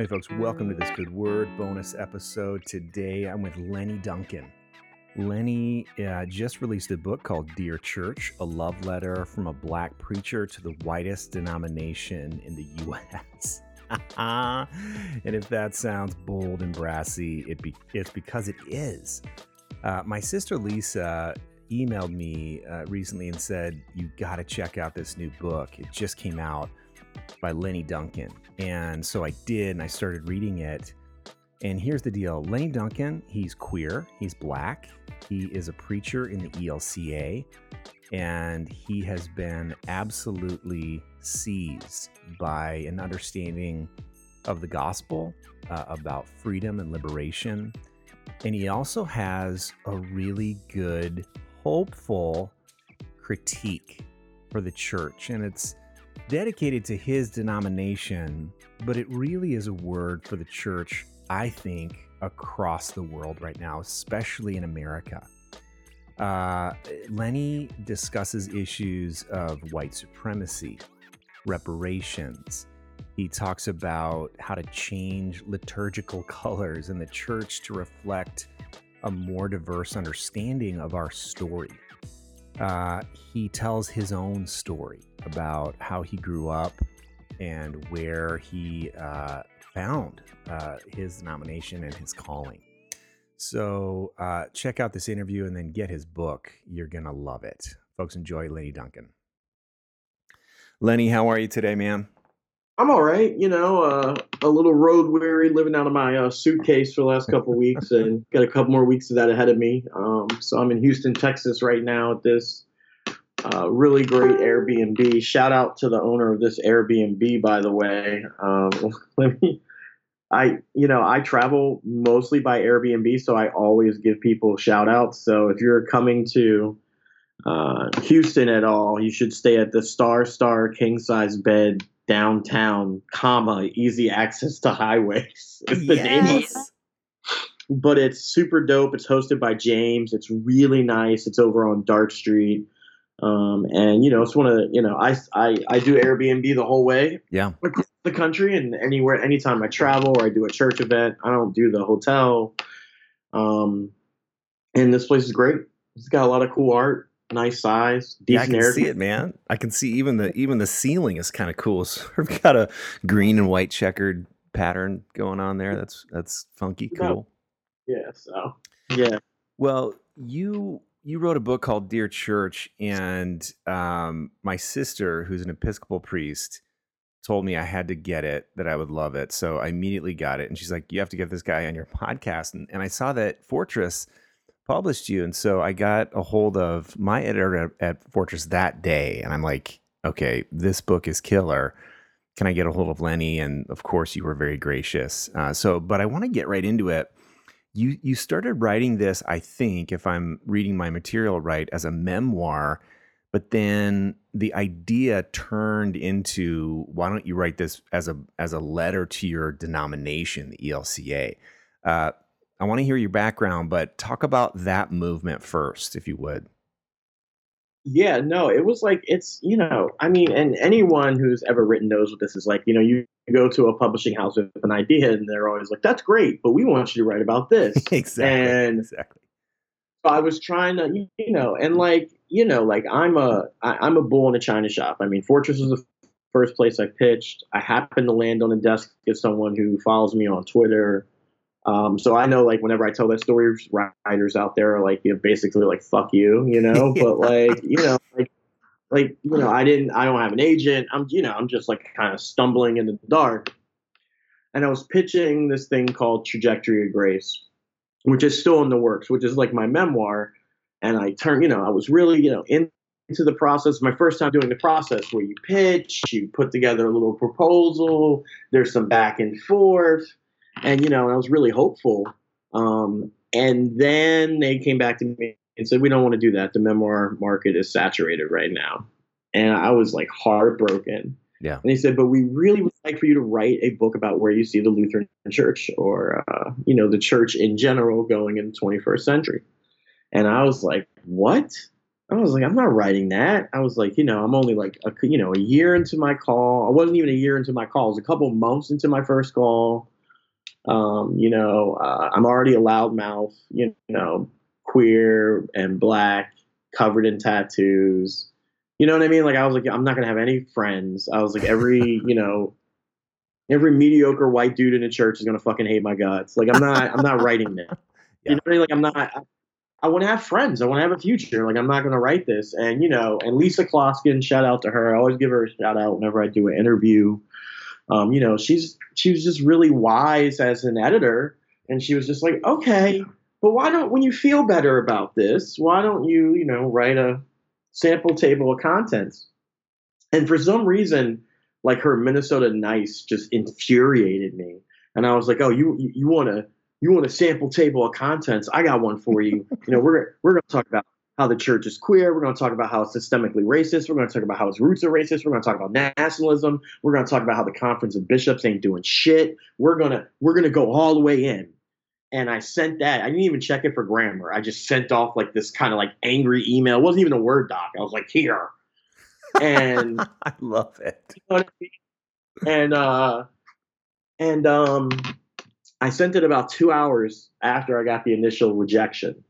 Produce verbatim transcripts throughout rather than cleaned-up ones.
Hey folks, welcome to this Good Word bonus episode. Today I'm with Lenny Duncan. Lenny uh, just released a book called Dear Church, a love letter from a black preacher to the whitest denomination in the U S And if that sounds bold and brassy, it be, it's because it is. Uh, my sister Lisa emailed me uh, recently and said, you gotta check out this new book. It just came out by Lenny Duncan. And so I did, and I started reading it. And here's the deal. Lenny Duncan, he's queer, he's black, he is a preacher in the E L C A, and he has been absolutely seized by an understanding of the gospel, uh, about freedom and liberation. And he also has a really good, hopeful critique for the church. And it's dedicated to his denomination, but it really is a word for the church, I think, across the world right now, especially in America. Uh, Lenny discusses issues of white supremacy, reparations. He talks about how to change liturgical colors in the church to reflect a more diverse understanding of our story. Uh, he tells his own story about how he grew up and where he uh, found uh, his denomination and his calling. So uh, check out this interview and then get his book. You're going to love it. Folks, enjoy Lenny Duncan. Lenny, how are you today, man? I'm all right. You know, uh, a little road weary, living out of my uh, suitcase for the last couple of weeks, and got a couple more weeks of that ahead of me. Um, so I'm in Houston, Texas right now at this uh, really great Airbnb. Shout out to the owner of this Airbnb, by the way. Um, let me, I, you know, I travel mostly by Airbnb, so I always give people shout outs. So if you're coming to uh, Houston at all, you should stay at the Star Star King Size Bed Downtown, comma, easy access to highways. It's the yes. name of it. But it's super dope. It's hosted by James. It's really nice. It's over on Dart Street. Um, and, you know, it's one of the, you know, I, I, I do Airbnb the whole way. Yeah. Across the country and anywhere, anytime I travel or I do a church event, I don't do the hotel. Um, and this place is great. It's got a lot of cool art. Nice size, decent. Yeah, I can see it, man. I can see even the even the ceiling is kind of cool. It's sort of got a green and white checkered pattern going on there. That's that's funky, cool. Yeah. So yeah. Well, you you wrote a book called Dear Church, and um, my sister, who's an Episcopal priest, told me I had to get it, that I would love it. So I immediately got it, and she's like, "You have to get this guy on your podcast." And and I saw that Fortress published you, and so I got a hold of my editor at, at Fortress that day, and I'm like, okay, this book is killer. Can I get a hold of Lenny? And of course you were very gracious. Uh, so, but I want to get right into it. You you started writing this, I think, if I'm reading my material right, as a memoir, but then the idea turned into, why don't you write this as a as a letter to your denomination, the E L C A? Uh, I want to hear your background, but talk about that movement first, if you would. Yeah, no, it was like, it's, you know, I mean, and anyone who's ever written knows what this is like. You know, you go to a publishing house with an idea and they're always like, that's great, but we want you to write about this. Exactly. And exactly. So I was trying to, you know, and like, you know, like I'm a, I, I'm a bull in a china shop. I mean, Fortress was the first place I pitched. I happened to land on a desk of someone who follows me on Twitter. Um, so I know, like, whenever I tell that story, writers out there are like, you know, basically like, fuck you, you know, but like, you know, like, like, you know, I didn't, I don't have an agent. I'm, you know, I'm just like kind of stumbling in the dark. And I was pitching this thing called Trajectory of Grace, which is still in the works, which is like my memoir. And I turned, you know, I was really, you know, in, into the process. My first time doing the process where you pitch, you put together a little proposal, there's some back and forth. And, you know, I was really hopeful. Um, and then they came back to me and said, we don't want to do that. The memoir market is saturated right now. And I was like heartbroken. Yeah. And they said, but we really would like for you to write a book about where you see the Lutheran church or, uh, you know, the church in general going in the twenty-first century. And I was like, what? I was like, I'm not writing that. I was like, you know, I'm only like, a, you know, a year into my call. I wasn't even a year into my call. It was a couple months into my first call. Um, you know, uh, I'm already a loudmouth, you know, queer and black, covered in tattoos. You know what I mean? Like, I was like, I'm not going to have any friends. I was like, every, you know, every mediocre white dude in the church is going to fucking hate my guts. Like, I'm not, I'm not writing this. Yeah. You know what I mean? Like, I'm not, I, I want to have friends. I want to have a future. Like, I'm not going to write this. And, you know, and Lisa Kloskin, shout out to her. I always give her a shout out whenever I do an interview. Um, you know, she's, she was just really wise as an editor. And she was just like, okay, but why don't, when you feel better about this, why don't you, you know, write a sample table of contents? And for some reason, like, her Minnesota nice just infuriated me. And I was like, oh, you, you want to, you want a sample table of contents? I got one for you. You know, we're we're going to talk about how the church is queer. We're going to talk about how it's systemically racist. We're going to talk about how its roots are racist. We're going to talk about nationalism. We're going to talk about how the Conference of Bishops ain't doing shit. We're going to we're going to go all the way in. And I sent that. I didn't even check it for grammar. I just sent off like this kind of like angry email. It wasn't even a Word doc. I was like, here. And I love it. You know what I mean? And uh and um I sent it about two hours after I got the initial rejection.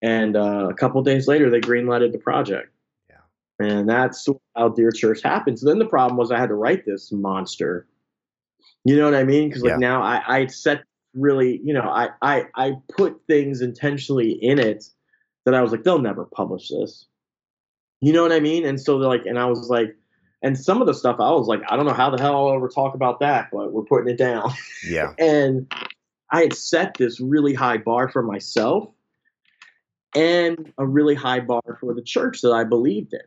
And uh, a couple of days later, they greenlighted the project. Yeah. And that's how Dear Church happened. So then the problem was I had to write this monster. You know what I mean? Because like yeah. now I, I set really, you know, I, I, I put things intentionally in it that I was like, they'll never publish this. You know what I mean? And so they're like, and I was like, and some of the stuff I was like, I don't know how the hell I'll ever talk about that, but we're putting it down. Yeah. And I had set this really high bar for myself and a really high bar for the church that I believed in,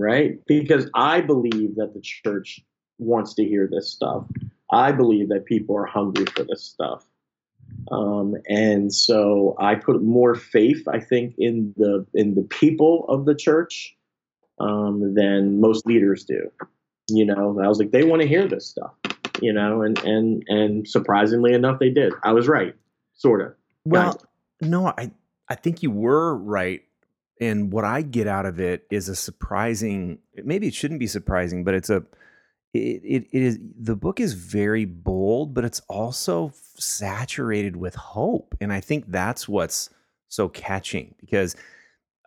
right? Because I believe that the church wants to hear this stuff. I believe that people are hungry for this stuff. Um, and so I put more faith, I think, in the in the people of the church Um, than most leaders do, you know. I was like, they want to hear this stuff, you know, and and and surprisingly enough, they did. I was right, sort of. Well, kind of. no, I I think you were right, and what I get out of it is a surprising. Maybe it shouldn't be surprising, but it's a. It it, it is the book is very bold, but it's also saturated with hope, and I think that's what's so catching because.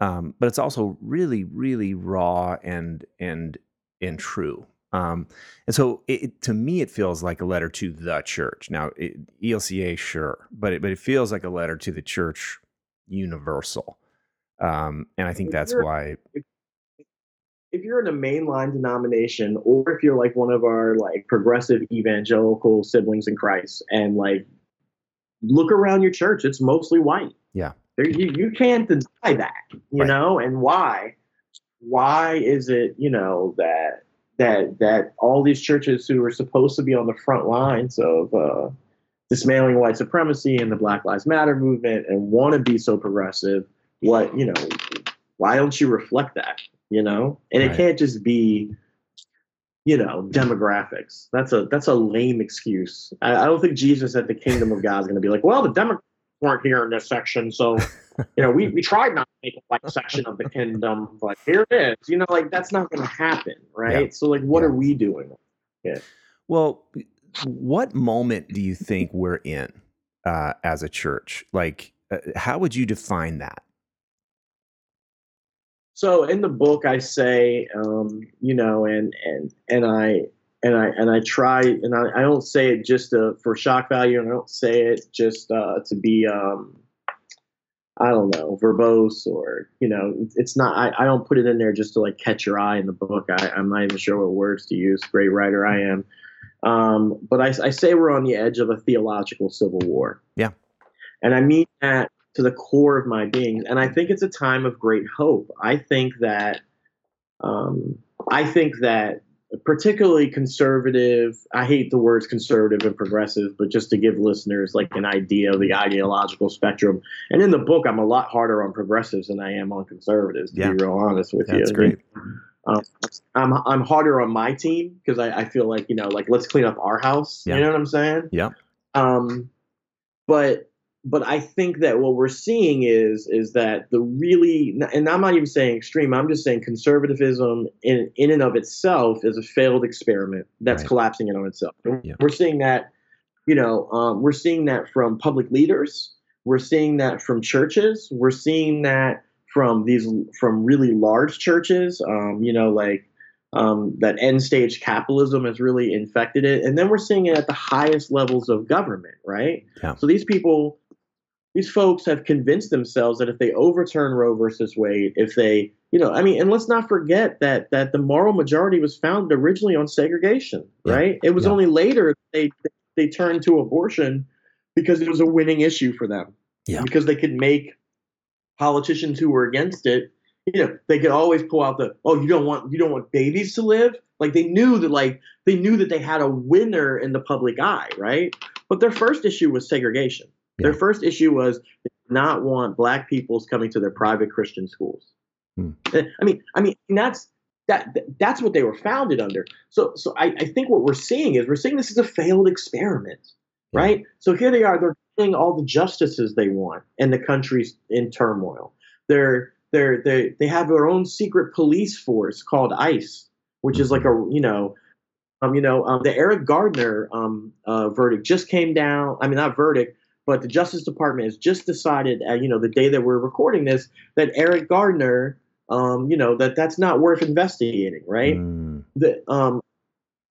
Um, but it's also really, really raw and and and true. Um, and so, it, it, to me, it feels like a letter to the church. Now, it, E L C A, sure, but it, but it feels like a letter to the church universal. Um, and I think if that's why. If, if you're in a mainline denomination, or if you're like one of our like progressive evangelical siblings in Christ, and like look around your church, it's mostly white. Yeah. There, you, you can't deny that, you right. know, and why? Why is it, you know, that that that all these churches who are supposed to be on the front lines of uh, dismantling white supremacy and the Black Lives Matter movement and want to be so progressive, what, you know, why don't you reflect that, you know? And right. it can't just be, you know, demographics. That's a that's a lame excuse. I, I don't think Jesus at the kingdom of God is going to be like, well, the demographics weren't here in this section, so you know we, we tried not to make a white section of the kingdom, but here it is. You know, like that's not going to happen, right? Yeah. So, like, what yeah. are we doing? Yeah. Well, what moment do you think we're in uh, as a church? Like, uh, how would you define that? So, in the book, I say, um, you know, and and and I. And I and I try, and I, I don't say it just to, for shock value, and I don't say it just uh, to be, um, I don't know, verbose or, you know, it's not, I, I don't put it in there just to, like, catch your eye in the book. I, I'm not even sure what words to use. Great writer I am. Um, but I, I say we're on the edge of a theological civil war. Yeah. And I mean that to the core of my being. And I think it's a time of great hope. I think that, um, I think that, particularly conservative, I hate the words conservative and progressive, but just to give listeners like an idea of the ideological spectrum. And in the book, I'm a lot harder on progressives than I am on conservatives, to yeah. be real honest with That's you. That's great. Um, I'm I'm harder on my team because I, I feel like, you know, like let's clean up our house. Yeah. You know what I'm saying? Yeah. Um, but but I think that what we're seeing is is that the really, and I'm not even saying extreme, I'm just saying conservatism in in and of itself is a failed experiment that's right. collapsing in on itself. Yeah. We're seeing that You know, um, we're seeing that from public leaders. We're seeing that from churches. We're seeing that from these from really large churches. Um, you know, like um, that end stage capitalism has really infected it. And then we're seeing it at the highest levels of government. Right. Yeah. So these people, these folks have convinced themselves that if they overturn Roe versus Wade, if they, you know, I mean, and let's not forget that that the moral majority was founded originally on segregation. Yeah. Right. It was yeah. only later they they turned to abortion because it was a winning issue for them. Yeah. Because they could make politicians who were against it, you know, they could always pull out the, oh, you don't want you don't want babies to live. Like they knew that like they knew that they had a winner in the public eye. Right. But their first issue was segregation. Yeah. Their first issue was they did not want black peoples coming to their private Christian schools. Hmm. I mean, I mean, that's that that's what they were founded under. So so I, I think what we're seeing is we're seeing this is a failed experiment. Yeah. Right. So here they are. They're getting all the justices they want and the country's in turmoil. They're they're they they have their own secret police force called ICE, which mm-hmm. is like a, you know. Um, you know, um, the Eric Garner um, uh, verdict just came down. I mean, not verdict. But the Justice Department has just decided, uh, you know, the day that we're recording this, that Eric Garner, um, you know, that that's not worth investigating, right? Mm. The um,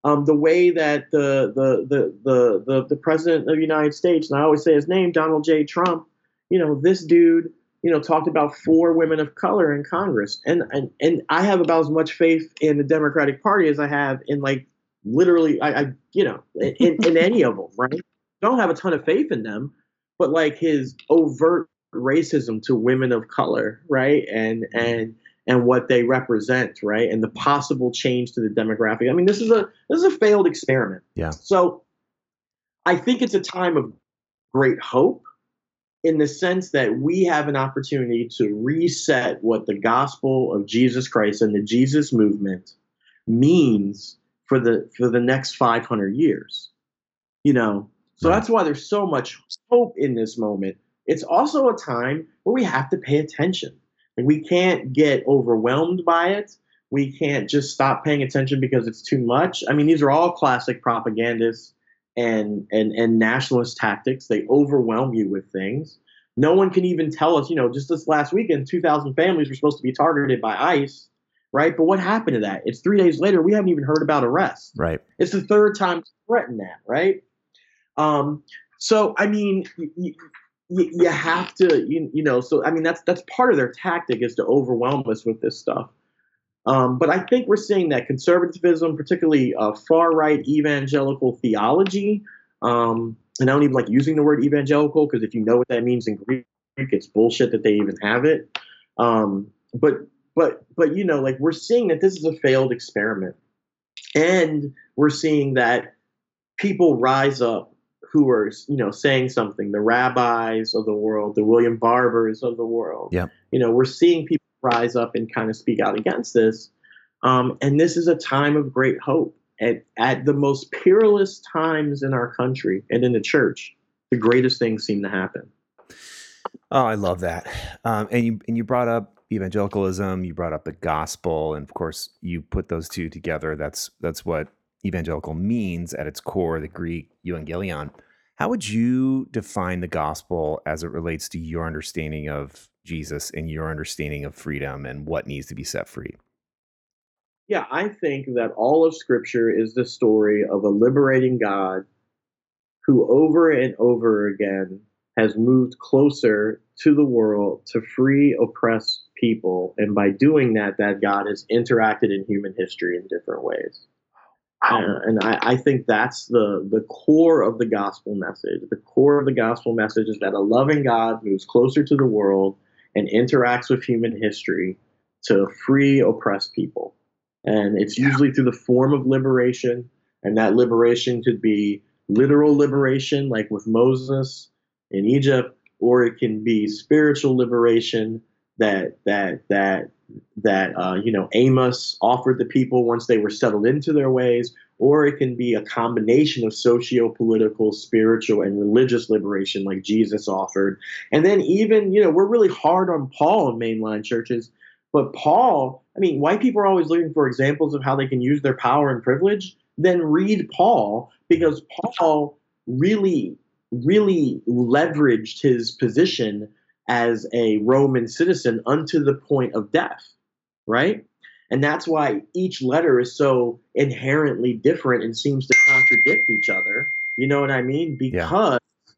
um, the way that the the the the the the president of the United States, and I always say his name, Donald J. Trump, you know, this dude, you know, talked about four women of color in Congress, and and and I have about as much faith in the Democratic Party as I have in like literally, I, I you know, in, in any of them, right? Don't have a ton of faith in them. But like his overt racism to women of color, right, and and and what they represent, right, and the possible change to the demographic. I mean, this is a this is a failed experiment. Yeah. So I think it's a time of great hope in the sense that we have an opportunity to reset what the gospel of Jesus Christ and the Jesus movement means for the for the next five hundred years. You know. So that's why there's so much hope in this moment. It's also a time where we have to pay attention. Like we can't get overwhelmed by it. We can't just stop paying attention because it's too much. I mean, these are all classic propagandists and and and nationalist tactics. They overwhelm you with things. No one can even tell us, you know, just this last weekend, two thousand families were supposed to be targeted by ICE, right? But what happened to that? It's three days later. We haven't even heard about arrests. Right. It's the third time to threaten that, right? Um, so, I mean, you, you, you have to, you, you know, so, I mean, that's, that's part of their tactic is to overwhelm us with this stuff. Um, but I think we're seeing that conservatism, particularly uh, far right evangelical theology, um, and I don't even like using the word evangelical because if you know what that means in Greek, it's bullshit that they even have it. Um, but, but, but, you know, like we're seeing that this is a failed experiment and we're seeing that people rise up who are, you know, saying something, the rabbis of the world, the William Barbers of the world. Yeah. You know, we're seeing people rise up and kind of speak out against this. Um, and this is a time of great hope. At, at the most peerless times in our country and in the church, the greatest things seem to happen. Oh, I love that. Um, and you and you brought up evangelicalism, you brought up the gospel, and of course you put those two together. That's that's what evangelical means at its core, the Greek euangelion. How would you define the gospel as it relates to your understanding of Jesus and your understanding of freedom and what needs to be set free? Yeah, I think that all of Scripture is the story of a liberating God who over and over again has moved closer to the world to free oppressed people. And by doing that, that God has interacted in human history in different ways. Uh, and I, I think that's the, the core of the gospel message. The core of the gospel message is that a loving God moves closer to the world and interacts with human history to free oppressed people. And it's usually through the form of liberation. And that liberation could be literal liberation, like with Moses in Egypt, or it can be spiritual liberation that, that, that, that, uh, you know, Amos offered the people once they were settled into their ways, or it can be a combination of socio-political, spiritual, and religious liberation like Jesus offered. And then even, you know, we're really hard on Paul in mainline churches, but Paul, I mean, white people are always looking for examples of how they can use their power and privilege, then read Paul, because Paul really, really leveraged his position as a Roman citizen unto the point of death, right? And that's why each letter is so inherently different and seems to contradict each other. You know what I mean? Because, yeah.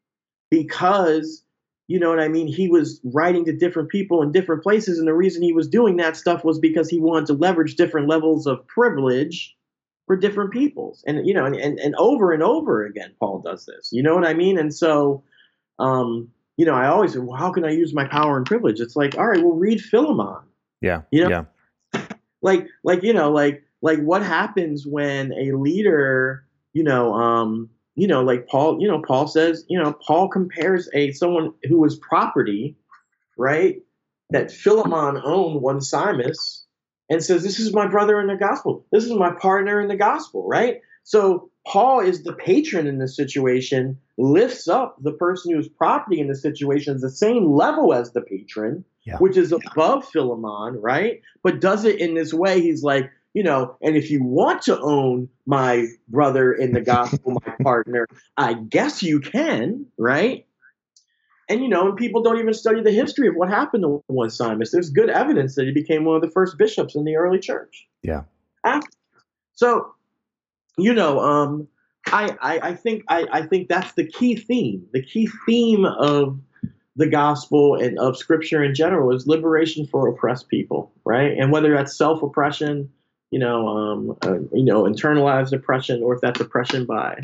because, you know what I mean? He was writing to different people in different places. And the reason he was doing that stuff was because he wanted to leverage different levels of privilege for different peoples. And, you know, and, and, and over and over again, Paul does this, you know what I mean? And so, um, you know, I always say, well, how can I use my power and privilege? It's like, all right, well, read Philemon. Yeah. You know? Yeah. Like, like, you know, like, like what happens when a leader, you know, um, you know, like Paul, you know, Paul says, you know, Paul compares a, someone who was property, right, that Philemon owned, Onesimus, and says, this is my brother in the gospel. This is my partner in the gospel, right? So Paul is the patron in this situation, lifts up the person who's property in the situation as the same level as the patron, yeah. which is above Philemon, right? But does it in this way. He's like, you know, and if you want to own my brother in the gospel, my partner, I guess you can, right? And, you know, and people don't even study the history of what happened to Onesimus. There's good evidence that he became one of the first bishops in the early church. Yeah. After. So, you know, um, I, I, I think I, I think that's the key theme. The key theme of the gospel and of scripture in general is liberation for oppressed people, right? And whether that's self-oppression, you know, um, uh, you know, internalized oppression, or if that's oppression by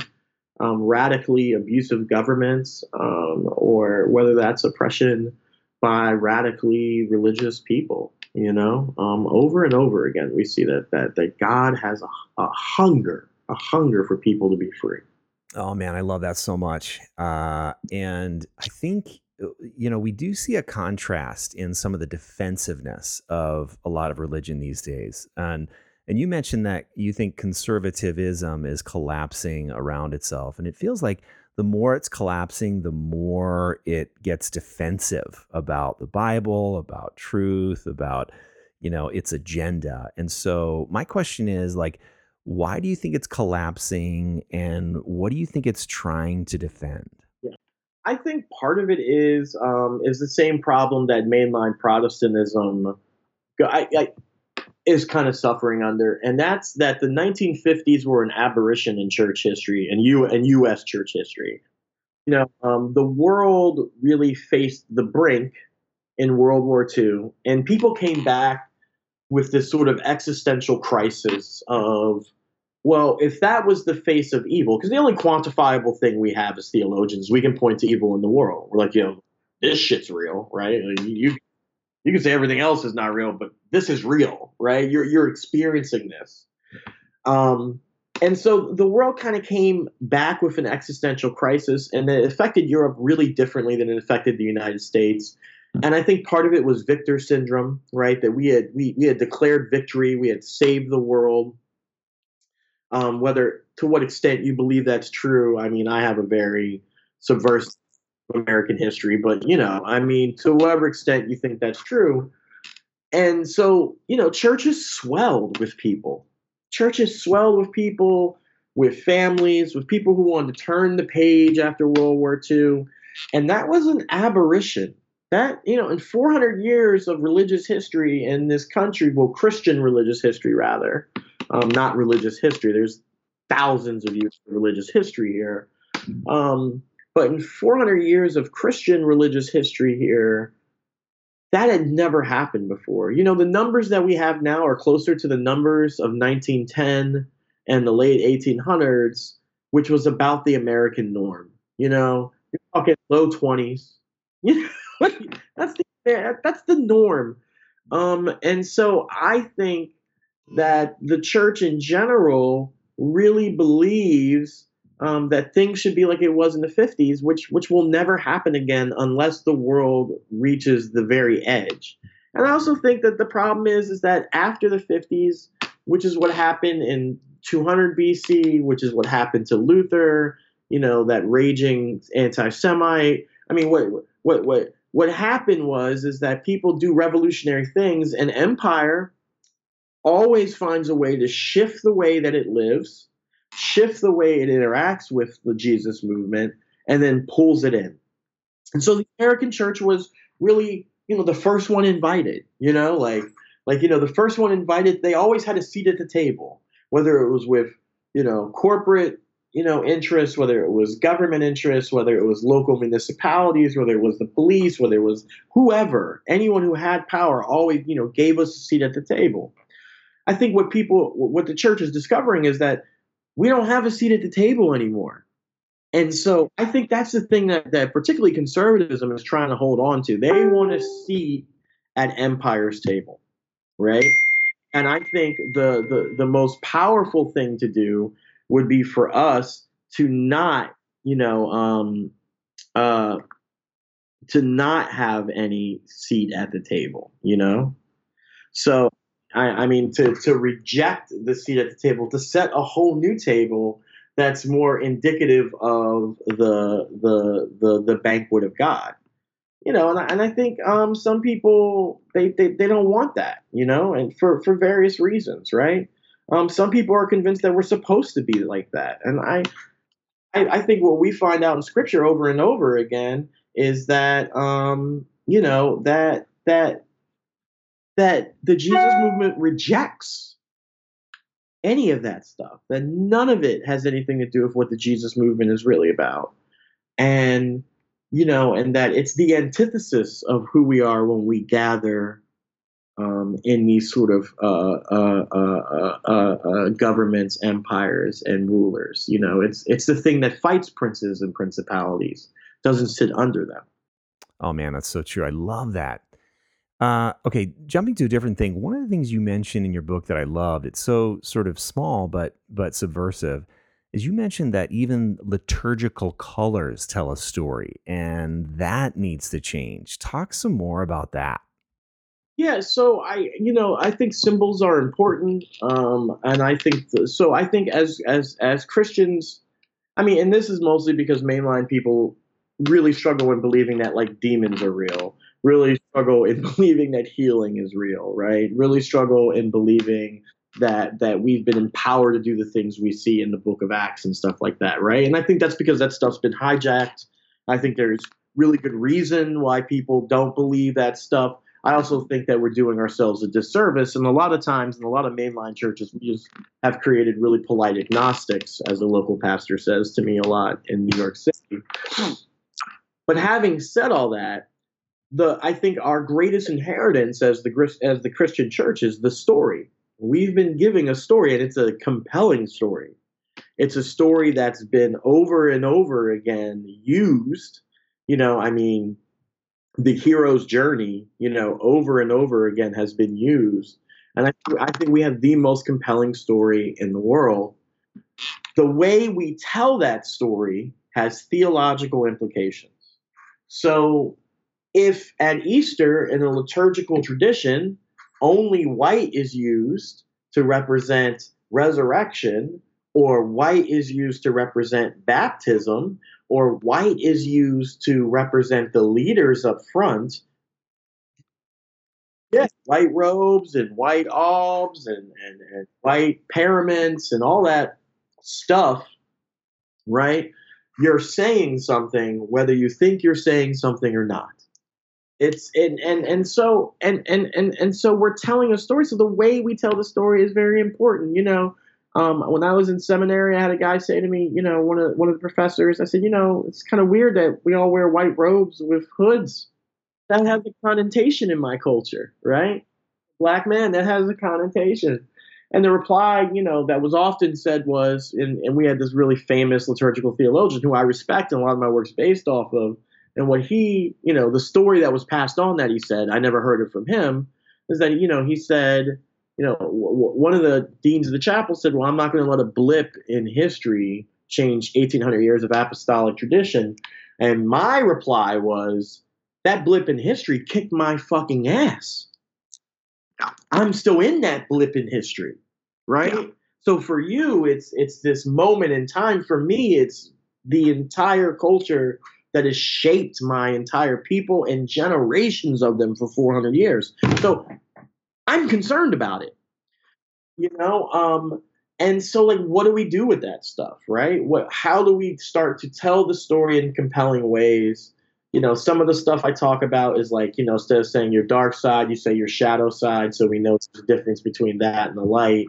um, radically abusive governments, um, or whether that's oppression by radically religious people, you know, um, over and over again, we see that that that God has a, a hunger, a hunger for people to be free. Oh man, I love that so much, uh, and I think, you know, we do see a contrast in some of the defensiveness of a lot of religion these days. And and you mentioned that you think conservatism is collapsing around itself. And it feels like the more it's collapsing, the more it gets defensive about the Bible, about truth, about, you know, its agenda. And so my question is, like, why do you think it's collapsing, and what do you think it's trying to defend? I think part of it is um, is the same problem that mainline Protestantism I, I, is kind of suffering under, and that's that the nineteen fifties were an aberration in church history and U and U S church history. You know, um, the world really faced the brink in World War Two, and people came back with this sort of existential crisis of, well, if that was the face of evil, because the only quantifiable thing we have as theologians, we can point to evil in the world. We're like, you know, this shit's real, right? Like, you you can say everything else is not real, but this is real, right? You're you're experiencing this. Um, and so the world kind of came back with an existential crisis, and it affected Europe really differently than it affected the United States. And I think part of it was victor syndrome, right? That we had we we had declared victory, we had saved the world. Um, whether to what extent you believe that's true, I mean, I have a very subversive American history, but, you know, I mean, to whatever extent you think that's true. And so, you know, churches swelled with people. Churches swelled with people, with families, with people who wanted to turn the page after World War Two. And that was an aberration. That, you know, in four hundred years of religious history in this country, well, Christian religious history, rather, Um, not religious history. There's thousands of years of religious history here. Um, but in four hundred years of Christian religious history here, that had never happened before. You know, the numbers that we have now are closer to the numbers of nineteen ten and the late eighteen hundreds, which was about the American norm. You know, you're talking low twenties. You know, that's the, that's the norm. Um, and so I think that the church in general really believes um, that things should be like it was in the fifties, which which will never happen again unless the world reaches the very edge. And I also think that the problem is is that after the fifties, which is what happened in two hundred B C, which is what happened to Luther, you know, that raging anti-Semite. I mean, what what what what happened was is that people do revolutionary things, and empire always finds a way to shift the way that it lives, shifts the way it interacts with the Jesus movement, and then pulls it in. And so the American church was really, you know, the first one invited, you know, like, like, you know, the first one invited, they always had a seat at the table, whether it was with, you know, corporate, you know, interests, whether it was government interests, whether it was local municipalities, whether it was the police, whether it was whoever, anyone who had power always, you know, gave us a seat at the table. I think what people, what the church is discovering is that we don't have a seat at the table anymore. And so I think that's the thing that, that particularly conservatism is trying to hold on to. They want a seat at empire's table, right? And I think the, the, the most powerful thing to do would be for us to not, you know, um, uh, to not have any seat at the table, you know? So, I, I mean, to, to reject the seat at the table, to set a whole new table that's more indicative of the, the, the, the banquet of God, you know? And I, and I think um, some people, they, they, they don't want that, you know, and for, for various reasons, right? Um, some people are convinced that we're supposed to be like that. And I, I, I think what we find out in scripture over and over again is that, um, you know, that, that, that the Jesus movement rejects any of that stuff, that none of it has anything to do with what the Jesus movement is really about. And, you know, and that it's the antithesis of who we are when we gather Um, in these sort of uh, uh, uh, uh, uh, governments, empires, and rulers. You know, it's it's the thing that fights princes and principalities, doesn't sit under them. Oh, man, that's so true. I love that. Uh, okay, jumping to a different thing. One of the things you mentioned in your book that I loved, it's so sort of small but but subversive, is you mentioned that even liturgical colors tell a story, and that needs to change. Talk some more about that. Yeah, so I, you know, I think symbols are important, um, and I think th- so. I think as as as Christians, I mean, and this is mostly because mainline people really struggle in believing that like demons are real, really struggle in believing that healing is real, right? Really struggle in believing that that we've been empowered to do the things we see in the Book of Acts and stuff like that, right? And I think that's because that stuff's been hijacked. I think there's really good reason why people don't believe that stuff. I also think that we're doing ourselves a disservice. And a lot of times in a lot of mainline churches, we just have created really polite agnostics, as a local pastor says to me a lot in New York City. But having said all that, the I think our greatest inheritance as the as the Christian church is the story. We've been giving a story, and it's a compelling story. It's a story that's been over and over again used. You know, I mean, the hero's journey, you know, over and over again has been used. And I, th- I think we have the most compelling story in the world. The way we tell that story has theological implications. So if at Easter in a liturgical tradition, only white is used to represent resurrection, or white is used to represent baptism, or white is used to represent the leaders up front. Yes, white robes and white albs and, and, and white paraments and all that stuff, right? You're saying something, whether you think you're saying something or not. It's and and and so and and and and so we're telling a story. So the way we tell the story is very important, you know. Um, when I was in seminary, I had a guy say to me, you know, one of one of the professors, I said, you know, it's kind of weird that we all wear white robes with hoods. That has a connotation in my culture, right? Black man, that has a connotation. And the reply, you know, that was often said was, and, and we had this really famous liturgical theologian who I respect and a lot of my work's based off of. And what he, you know, the story that was passed on that he said, I never heard it from him, is that, you know, he said, you know, one of the deans of the chapel said, well, I'm not going to let a blip in history change eighteen hundred years of apostolic tradition. And my reply was, that blip in history kicked my fucking ass. I'm still in that blip in history, right? Yeah. So for you, it's it's this moment in time. For me, it's the entire culture that has shaped my entire people and generations of them for four hundred years. So I'm concerned about it, you know, um, And so, like, what do we do with that stuff, right? What, how do we start to tell the story in compelling ways? You know, some of the stuff I talk about is like, you know, instead of saying your dark side, you say your shadow side. So we know the difference between that and the light,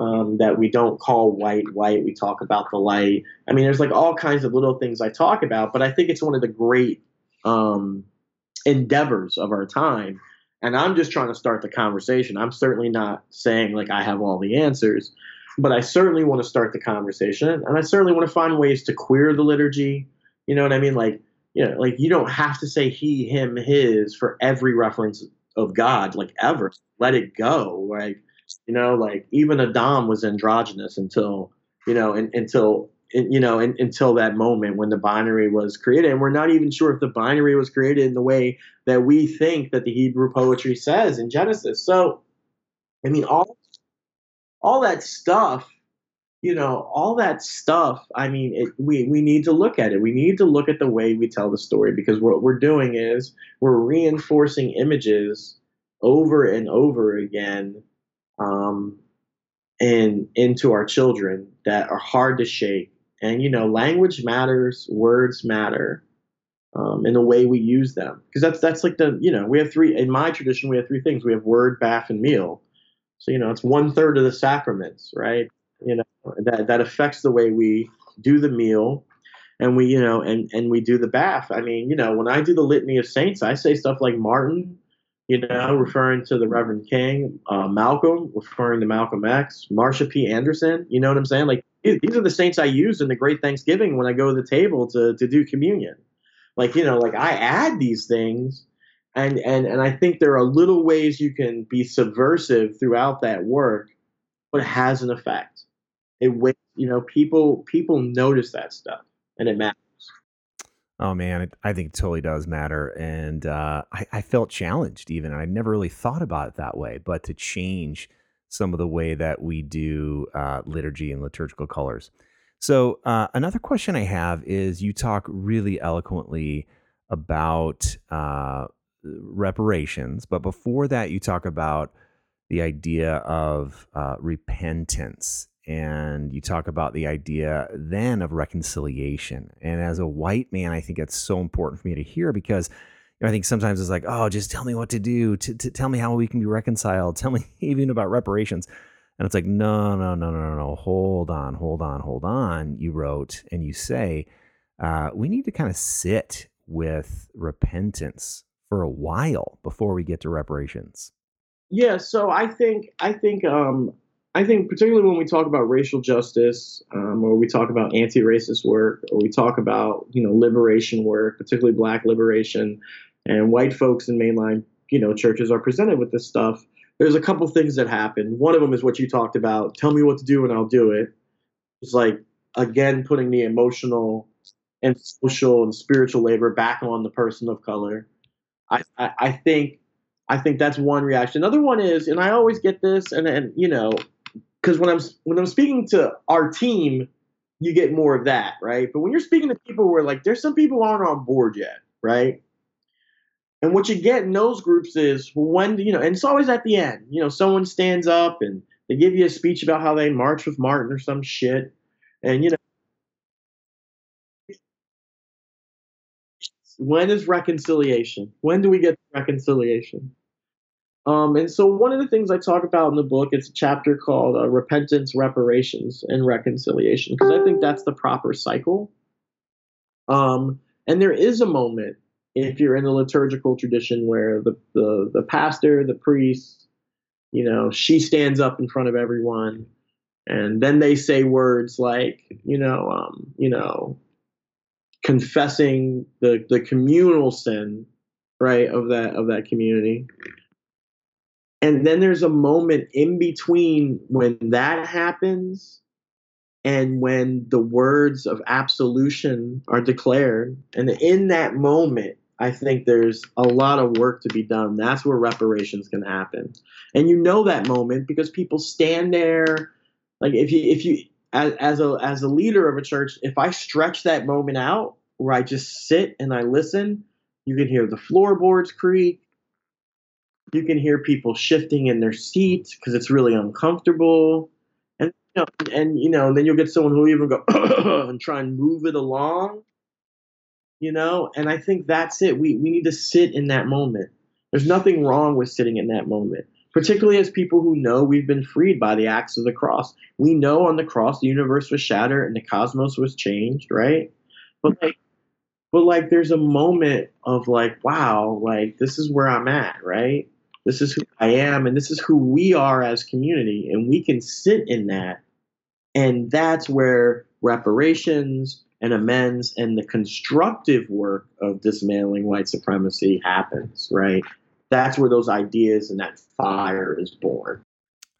um, that we don't call white, white. We talk about the light. I mean, there's like all kinds of little things I talk about, but I think it's one of the great um, endeavors of our time. And I'm just trying to start the conversation. I'm certainly not saying like I have all the answers. But I certainly want to start the conversation, and I certainly want to find ways to queer the liturgy. You know what I mean? Like, you know, like you don't have to say he, him, his for every reference of God, like ever. Let it go, right? You know, like even Adam was androgynous until, you know, in, until, in, you know, in, until that moment when the binary was created. And we're not even sure if the binary was created in the way that we think that the Hebrew poetry says in Genesis. So, I mean, all. All that stuff, you know, all that stuff, I mean, it, we, we need to look at it. We need to look at the way we tell the story, because what we're doing is we're reinforcing images over and over again um, and into our children that are hard to shake. And, you know, language matters, words matter, um, in the way we use them. Because that's, that's like the, you know, we have three, in my tradition, we have three things. We have word, bath, and meal. So, you know, it's one third of the sacraments, right? You know, that, that affects the way we do the meal and we, you know, and, and we do the bath. I mean, you know, when I do the Litany of Saints, I say stuff like Martin, you know, referring to the Reverend King, uh, Malcolm, referring to Malcolm X, Marsha P. Anderson, you know what I'm saying? Like, these are the saints I use in the Great Thanksgiving when I go to the table to, to do communion. Like, you know, like I add these things. And, and and I think there are little ways you can be subversive throughout that work, but it has an effect. It, you know, people people notice that stuff, and it matters. Oh man, I think it totally does matter, and uh, I, I felt challenged even. I never really thought about it that way, but to change some of the way that we do uh, liturgy and liturgical colors. So uh, another question I have is: you talk really eloquently about Uh, reparations, but before that you talk about the idea of uh, repentance, and you talk about the idea then of reconciliation. And as a white man, I think that's so important for me to hear, because you know, I think sometimes it's like, oh, just tell me what to do, t- t- tell me how we can be reconciled, tell me even about reparations. And it's like, no, no, no, no, no, hold on, hold on, hold on. You wrote and you say, uh, we need to kind of sit with repentance for a while before we get to reparations. Yeah, so I think I think um, I think particularly when we talk about racial justice, um, or we talk about anti-racist work, or we talk about you know liberation work, particularly Black liberation, and white folks in mainline you know churches are presented with this stuff. There's a couple things that happen. One of them is what you talked about: tell me what to do and I'll do it. It's like again putting the emotional and social and spiritual labor back on the person of color. I, I think I think that's one reaction. Another one is, and I always get this, and, and you know, because when I'm when I'm speaking to our team, you get more of that, right? But when you're speaking to people who are like, there's some people who aren't on board yet, right? And what you get in those groups is, well, when you know, and it's always at the end, you know, someone stands up and they give you a speech about how they march with Martin or some shit, and you know. When is reconciliation? When do we get reconciliation? Um, and so one of the things I talk about in the book, it's a chapter called uh, Repentance, Reparations, and Reconciliation, because I think that's the proper cycle. Um, and there is a moment, if you're in the liturgical tradition, where the, the, the pastor, the priest, you know, she stands up in front of everyone, and then they say words like, you know, um, you know, confessing the, the communal sin, right, of that of that community. And then there's a moment in between when that happens and when the words of absolution are declared. And in that moment, I think there's a lot of work to be done. That's where reparations can happen. And you know that moment because people stand there. Like if you if you As, as a as a leader of a church, if I stretch that moment out where I just sit and I listen, you can hear the floorboards creak. You can hear people shifting in their seats because it's really uncomfortable. And you know, and, you know, and then you'll get someone who even go and try and move it along, you know, and I think that's it. We, we need to sit in that moment. There's nothing wrong with sitting in that moment, particularly as people who know we've been freed by the acts of the cross. We know on the cross the universe was shattered and the cosmos was changed, right? But like, but like there's a moment of like, wow, like this is where I'm at, right? This is who I am, and this is who we are as community, and we can sit in that. And that's where reparations and amends and the constructive work of dismantling white supremacy happens, right? That's where those ideas and that fire is born.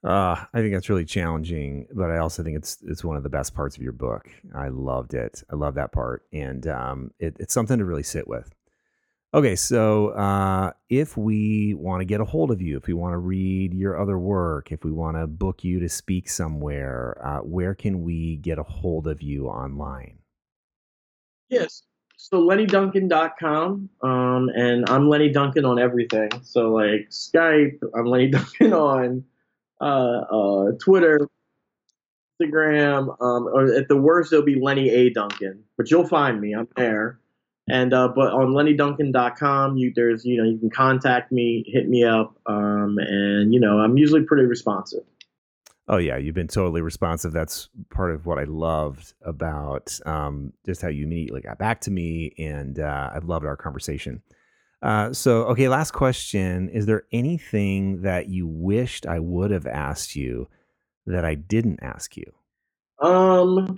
Uh, I think that's really challenging, but I also think it's it's one of the best parts of your book. I loved it. I love that part. And um, it, it's something to really sit with. Okay, so uh, if we want to get a hold of you, if we want to read your other work, if we want to book you to speak somewhere, uh, where can we get a hold of you online? Yes, so Lenny Duncan dot com, um, and I'm Lenny Duncan on everything. So like Skype, I'm Lenny Duncan on uh, uh, Twitter, Instagram, um, or at the worst, it'll be Lenny A. Duncan, but you'll find me, I'm there. And uh, but on Lenny Duncan dot com, you there's you know you can contact me, hit me up, um, and you know I'm usually pretty responsive. Oh yeah, you've been totally responsive. That's part of what I loved about um, just how you immediately got back to me, and uh, I've loved our conversation. Uh, so okay, last question: is there anything that you wished I would have asked you that I didn't ask you? Um.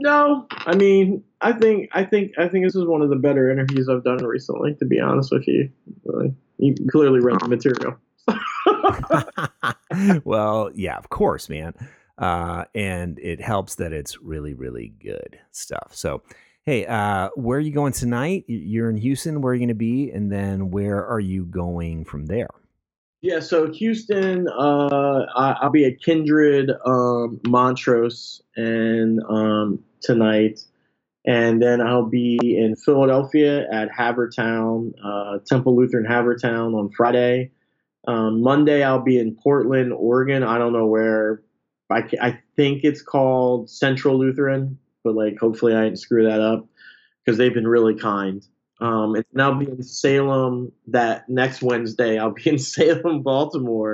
No, I mean, I think, I think, I think this is one of the better interviews I've done recently, to be honest with you. Really. You clearly read the material. Well, yeah, of course, man. Uh, and it helps that it's really, really good stuff. So, hey, uh, where are you going tonight? You're in Houston. Where are you going to be? And then where are you going from there? Yeah, so Houston, uh, I, I'll be at Kindred, um, Montrose, and um, tonight, and then I'll be in Philadelphia at Havertown, uh, Temple Lutheran Havertown on Friday. Um, Monday, I'll be in Portland, Oregon. I don't know where. I, I think it's called Central Lutheran, but like hopefully I didn't screw that up because they've been really kind. Um, and I'll be in Salem that next Wednesday. I'll be in Salem, Baltimore,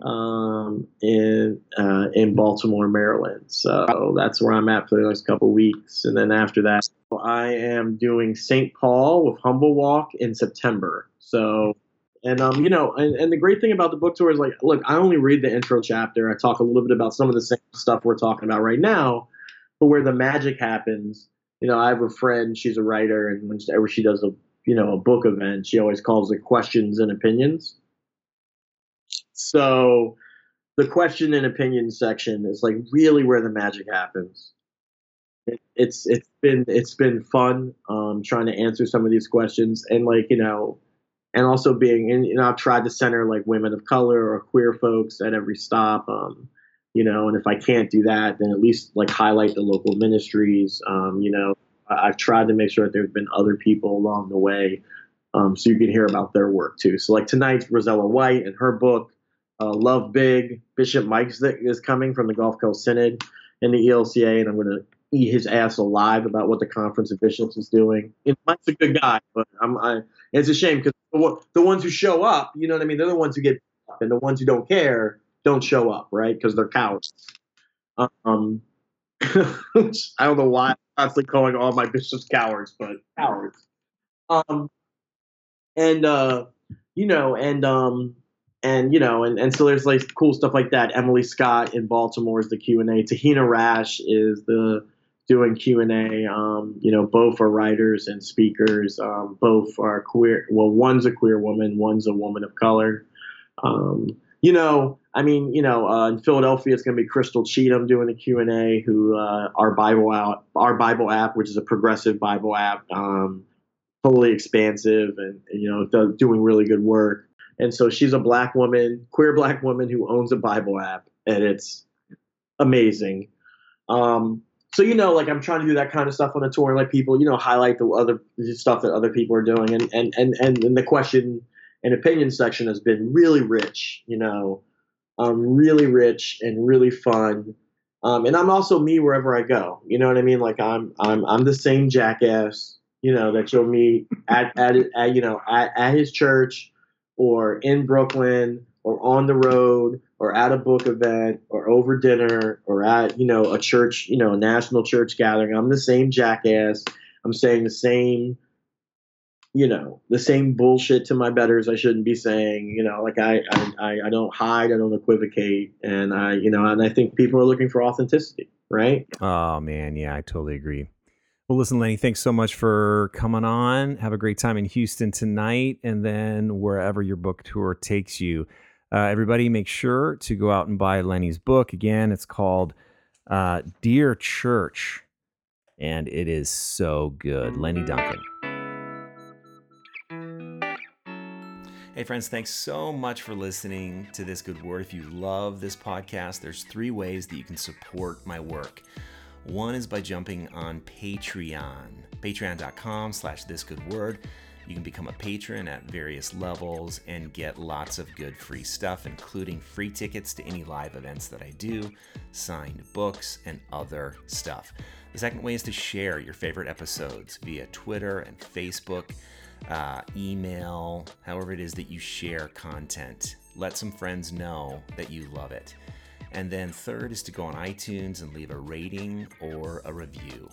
um, in, uh, in Baltimore, Maryland. So that's where I'm at for the next couple of weeks. And then after that, I am doing Saint Paul with Humble Walk in September. So, and, um, you know, and, and the great thing about the book tour is like, look, I only read the intro chapter. I talk a little bit about some of the same stuff we're talking about right now, but where the magic happens. You know, I have a friend, she's a writer, and whenever she does a, you know, a book event, she always calls it questions and opinions. So the question and opinion section is like really where the magic happens. It, it's, it's been, it's been fun, um, trying to answer some of these questions and like, you know, and also being, and you know, I've tried to center like women of color or queer folks at every stop, um, you know, and if I can't do that, then at least like highlight the local ministries. Um, you know, I, I've tried to make sure that there's been other people along the way, um, so you can hear about their work too. So like tonight's Rosella White and her book, uh, Love Big. Bishop Mike is coming from the Gulf Coast Synod and the E L C A, and I'm going to eat his ass alive about what the Conference of Bishops is doing. And Mike's a good guy, but I'm, I, it's a shame because the, the ones who show up, you know what I mean, they're the ones who get up, and the ones who don't care don't show up, right? Because they're cowards. Um, I don't know why I'm constantly calling all my bishops cowards, but cowards. Um, and uh, you know, and um, and you know, and, and so there's like cool stuff like that. Emily Scott in Baltimore is the Q and A. Tahina Rash is the doing Q and A. Um, you know, both are writers and speakers. Um, both are queer. Well, one's a queer woman, one's a woman of color. Um, you know. I mean, you know, uh, in Philadelphia, it's going to be Crystal Cheatham doing the Q and A, who uh, our Bible Out, our Bible app, which is a progressive Bible app, um, totally expansive and, you know, does, doing really good work. And so she's a black woman, queer black woman who owns a Bible app, and it's amazing. Um, so, you know, like I'm trying to do that kind of stuff on a tour and let people, you know, highlight the other stuff that other people are doing. And, and, and, and, and the question and opinion section has been really rich, you know. Um, really rich and really fun, Um, and I'm also me wherever I go. You know what I mean? Like I'm, I'm, I'm the same jackass, you know, that you'll meet at, at, at you know, at, at his church or in Brooklyn or on the road or at a book event or over dinner or at, you know, a church, you know, a national church gathering. I'm the same jackass. I'm saying the same, you know, the same bullshit to my betters I shouldn't be saying, you know, like I, I, I don't hide, I don't equivocate. And I, you know, and I think people are looking for authenticity, right? Oh man. Yeah, I totally agree. Well, listen, Lenny, thanks so much for coming on. Have a great time in Houston tonight. And then wherever your book tour takes you, uh, everybody make sure to go out and buy Lenny's book. Again, it's called uh, Dear Church, and it is so good. Lenny Duncan. Hey friends, thanks so much for listening to This Good Word. If you love this podcast, there's three ways that you can support my work. One is by jumping on Patreon, patreon.com slash This Good Word. You can become a patron at various levels and get lots of good free stuff, including free tickets to any live events that I do, signed books, and other stuff. The second way is to share your favorite episodes via Twitter and Facebook. Uh, email, however it is that you share content. Let some friends know that you love it. And then third is to go on iTunes and leave a rating or a review.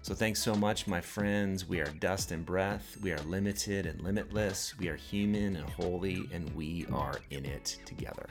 So thanks so much, my friends. We are dust and breath. We are limited and limitless. We are human and holy, and we are in it together.